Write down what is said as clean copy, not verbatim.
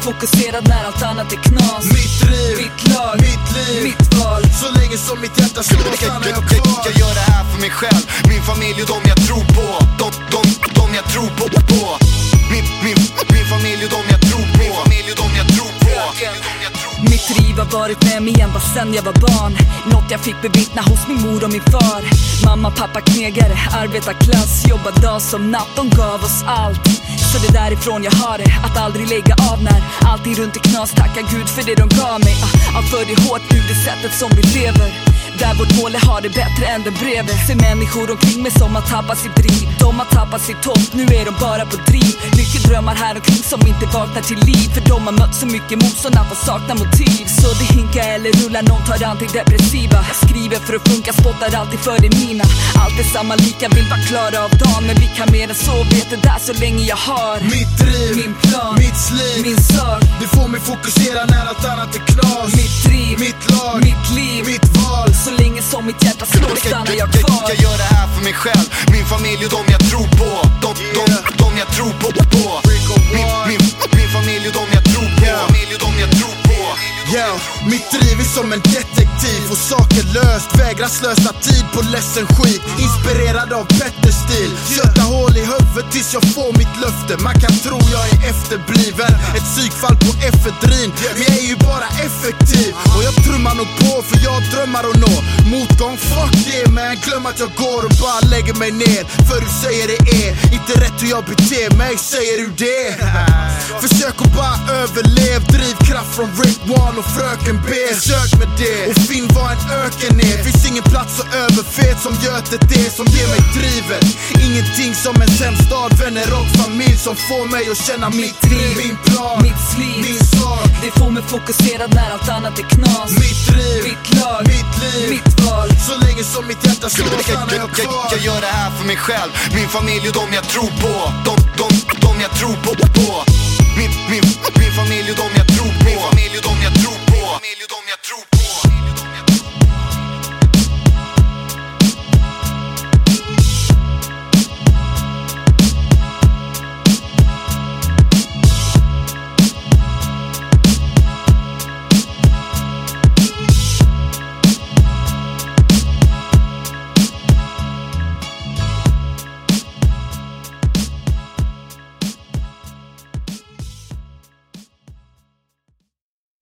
fokuserad när allt annat är knas. Mitt driv, mitt lag, mitt liv, mitt val. Så länge som mitt hjärta slår stannar jag kvar. Jag gör det här för mig själv, min familj och de jag tror på. De jag tror på, på. Min familj och de jag tror på. Min familj och de jag tror på. Mitt driv har varit med mig ända sen jag var barn. Något jag fick bevittna hos min mor och min far. Mamma, pappa, knegare, arbetarklass. Jobba dag som natt, de gav oss allt. Så det därifrån jag har det, att aldrig lägga av när alltid runt i knas. Tacka Gud för det de gav mig. För det hårt nu, det sättet som vi lever. Där vårt mål är har det bättre än den bredvid. Ser människor omkring mig som har tappat sitt driv. De har tappat sitt hopp, nu är de bara på driv. Mycket drömmar här omkring som inte vaknar till liv. För de har mött så mycket motstånd att de saknar motiv. Så det hinkar eller rullar, någon tar antidepressiva. Jag skriver för att funka, spottar alltid för det mina. Allt är samma lika, vill vara klara av dagen. Men vi kan mer än så, vet det där så länge jag har. Mitt driv, min plan, mitt sliv, min sak. Det får mig fokusera när allt annat är knas. Mitt driv, mitt lag, mitt liv, mitt val. Så länge som mitt hjärta slår stannar jag kvar. Jag gör det här för mig själv, min familj och de jag tror på. De jag tror på, på. Min familj och de jag tror på. Min familj och de jag tror på. Mitt driv är som en detektiv och saker löst, vägrar slösa tid på ledsen skit. Inspirerad av Petters stil, köta hål i huvudet tills jag får mitt löfte. Man kan tro jag är efterbliven, ett psykfall på efedrin. Men jag är ju bara effektiv och jag trummar nog på för jag drömmar att nå motgång. Fuck yeah man, glöm att jag går och bara lägger mig ner. För du säger det är inte rätt hur jag beter mig, säger du det? Försök att bara överlev, drivkraft från Rico Won och Fröken B. Sök med det och finn vad en öken är. Finns ingen plats så överfet som Götet är. Som ger mig drivet, ingenting som en hemstad. Vänner och familj som får mig att känna mitt driv. Min plan, mitt sliv, min sak. Det får mig fokuserad när allt annat är knas. Mitt driv, mitt lag, mitt liv, mitt val. Så länge som mitt hjärta slår stannar jag kvar. Jag gör det här för mig själv, min familj och de jag tror på. De jag tror på, på. Min familj och de jag tror på.